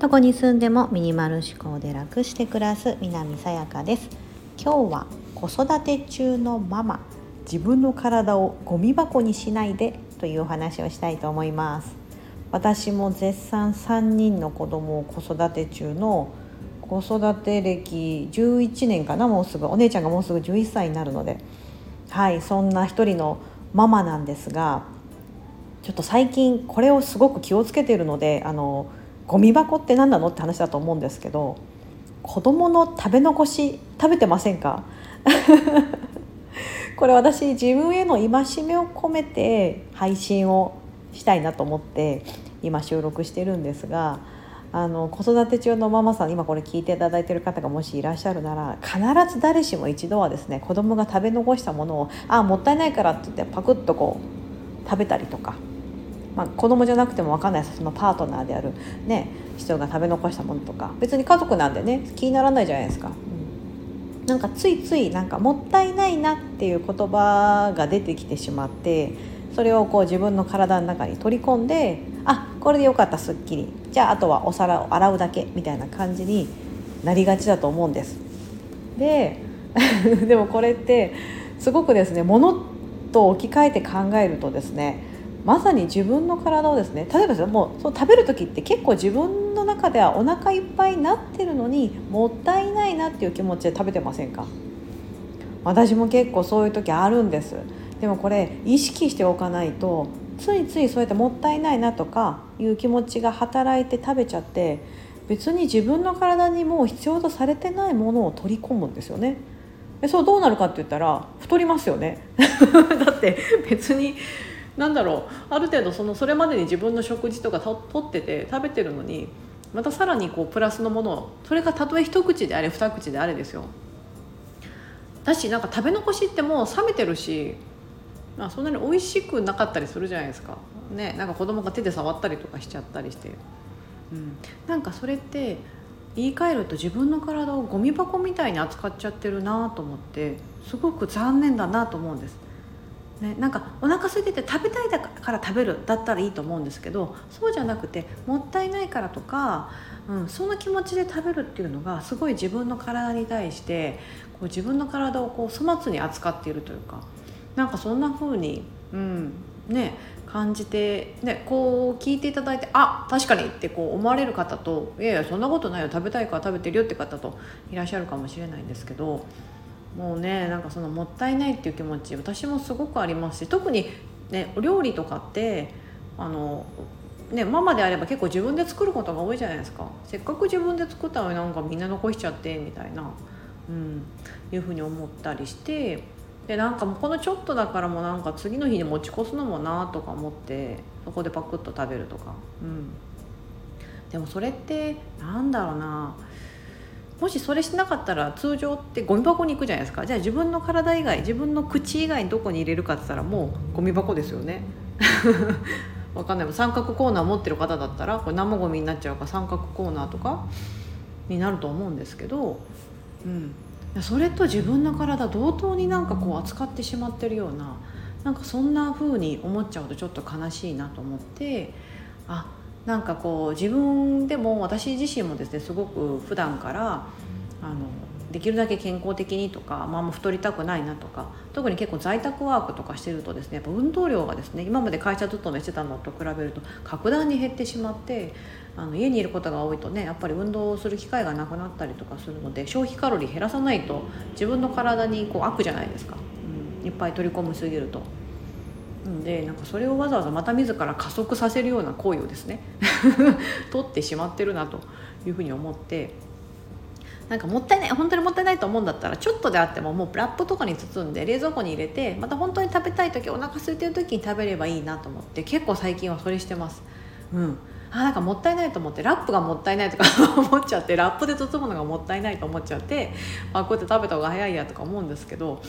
どこに住んでもミニマル思考で楽して暮らす南さやかです。今日は子育て中のママ、自分の体をゴミ箱にしないでというお話をしたいと思います。私も絶賛3人の子供を子育て中の子育て歴11年かな、もうすぐお姉ちゃんがもうすぐ11歳になるので、そんな一人のママなんですが、ちょっと最近これをすごく気をつけているので、ゴミ箱って何なのって話だと思うんですけど、子供の食べ残し食べてませんか？これ私自分への戒めを込めて配信をしたいなと思って今収録してるんですが、子育て中のママさん、今これ聞いていただいている方がもしいらっしゃるなら、必ず誰しも一度はですね、子供が食べ残したものをもったいないからって言ってパクッとこう食べたりとか、子供じゃなくても分かんないそのパートナーである、人が食べ残したものとか、別に家族なんでね気にならないじゃないですか。なんかついついもったいないなっていう言葉が出てきてしまって、それをこう自分の体の中に取り込んで、これでよかった、すっきり、じゃああとはお皿を洗うだけみたいな感じになりがちだと思うんです。でもこれってすごくですね、物と置き換えて考えるとですね、まさに自分の体をですね、例えばですよ、もうその食べる時って結構自分の中ではお腹いっぱいになってるのに、もったいないなっていう気持ちで食べてませんか？私も結構そういう時あるんです。でもこれ意識しておかないと、ついついそうやってもったいないなとかいう気持ちが働いて食べちゃって、別に自分の体にもう必要とされてないものを取り込むんですよね。そうどうなるかって言ったら太りますよね。だって別にある程度それまでに自分の食事とか取ってて食べてるのに、またさらにこうプラスのものを、それがたとえ一口であれ二口であれですよ。だし食べ残しってもう冷めてるし、そんなに美味しくなかったりするじゃないですか、子供が手で触ったりとかしちゃったりして、それって言い換えると自分の体をゴミ箱みたいに扱っちゃってるなと思って、すごく残念だなと思うんです。お腹空いてて食べたいだから食べるだったらいいと思うんですけど、そうじゃなくてもったいないからとか、その気持ちで食べるっていうのが、すごい自分の体に対してこう自分の体をこう粗末に扱っているというか、そんな風に、感じて、こう聞いていただいて、確かにってこう思われる方と、いやいやそんなことないよ、食べたいから食べてるよって方といらっしゃるかもしれないんですけど、もうね、そのもったいないっていう気持ち、私もすごくありますし、特にお料理とかってママであれば結構自分で作ることが多いじゃないですか。せっかく自分で作ったのにみんな残しちゃってみたいな、いうふうに思ったりして、でもうこのちょっとだからもう次の日に持ち越すのもなとか思って、そこでパクッと食べるとか、でもそれってもしそれしなかったら通常ってゴミ箱に行くじゃないですか。じゃあ自分の体以外、自分の口以外にどこに入れるかって言ったら、もうゴミ箱ですよね。わかんない、三角コーナー持ってる方だったらこれ生ゴミになっちゃうか、三角コーナーとかになると思うんですけど、それと自分の体同等にこう扱ってしまってるような、そんな風に思っちゃうとちょっと悲しいなと思って、こう自分でも私自身もですね、すごく普段からできるだけ健康的にとか、太りたくないなとか、特に結構在宅ワークとかしてるとですね、運動量がですね、今まで会社勤めしてたのと比べると格段に減ってしまって、家にいることが多いとね、やっぱり運動する機会がなくなったりとかするので、消費カロリー減らさないと自分の体にこう悪じゃないですか、いっぱい取り込みすぎると。でそれをわざわざまた自ら加速させるような行為をですね取ってしまってるなというふうに思って、もったいない、本当にもったいないと思うんだったら、ちょっとであってももうラップとかに包んで冷蔵庫に入れて、また本当に食べたい時、お腹空いてる時に食べればいいなと思って、結構最近はそれしてます。もったいないと思って、ラップがもったいないとか思っちゃって、ラップで包むのがもったいないと思っちゃって、こうやって食べた方が早いやとか思うんですけど、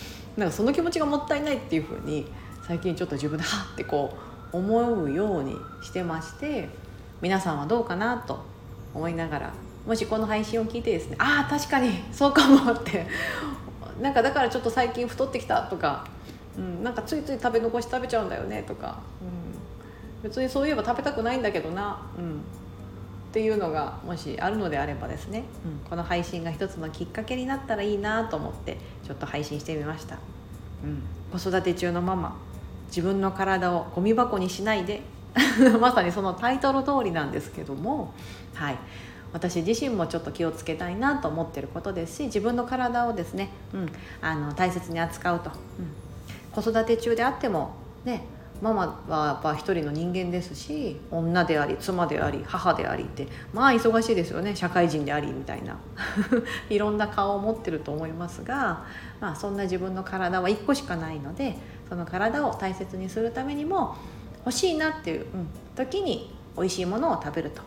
その気持ちがもったいないっていうふうに最近ちょっと自分でハッてこう思うようにしてまして、皆さんはどうかなと思いながら、もしこの配信を聞いてですね、確かにそうかもってだからちょっと最近太ってきたとか、ついつい食べ残し食べちゃうんだよねとか、別にそういえば食べたくないんだけどな、うん、っていうのがもしあるのであればですね、うん、この配信が一つのきっかけになったらいいなと思ってちょっと配信してみました、うん、子育て中のママ、自分の体をゴミ箱にしないでまさにそのタイトル通りなんですけども、はい、私自身もちょっと気をつけたいなと思ってることですし、自分の体をですね、うん、大切に扱うと、うん、子育て中であってもね、ママはやっぱ一人の人間ですし、女であり妻であり母でありって、まあ忙しいですよね、社会人でありみたいないろんな顔を持ってると思いますが、まあ、そんな自分の体は1個しかないので、その体を大切にするためにも欲しいなっていう時に美味しいものを食べると、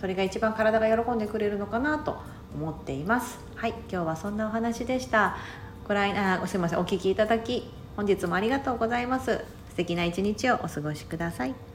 それが一番体が喜んでくれるのかなと思っています。はい、今日はそんなお話でした。すいません、お聞きいただき本日もありがとうございます。素敵な一日をお過ごしください。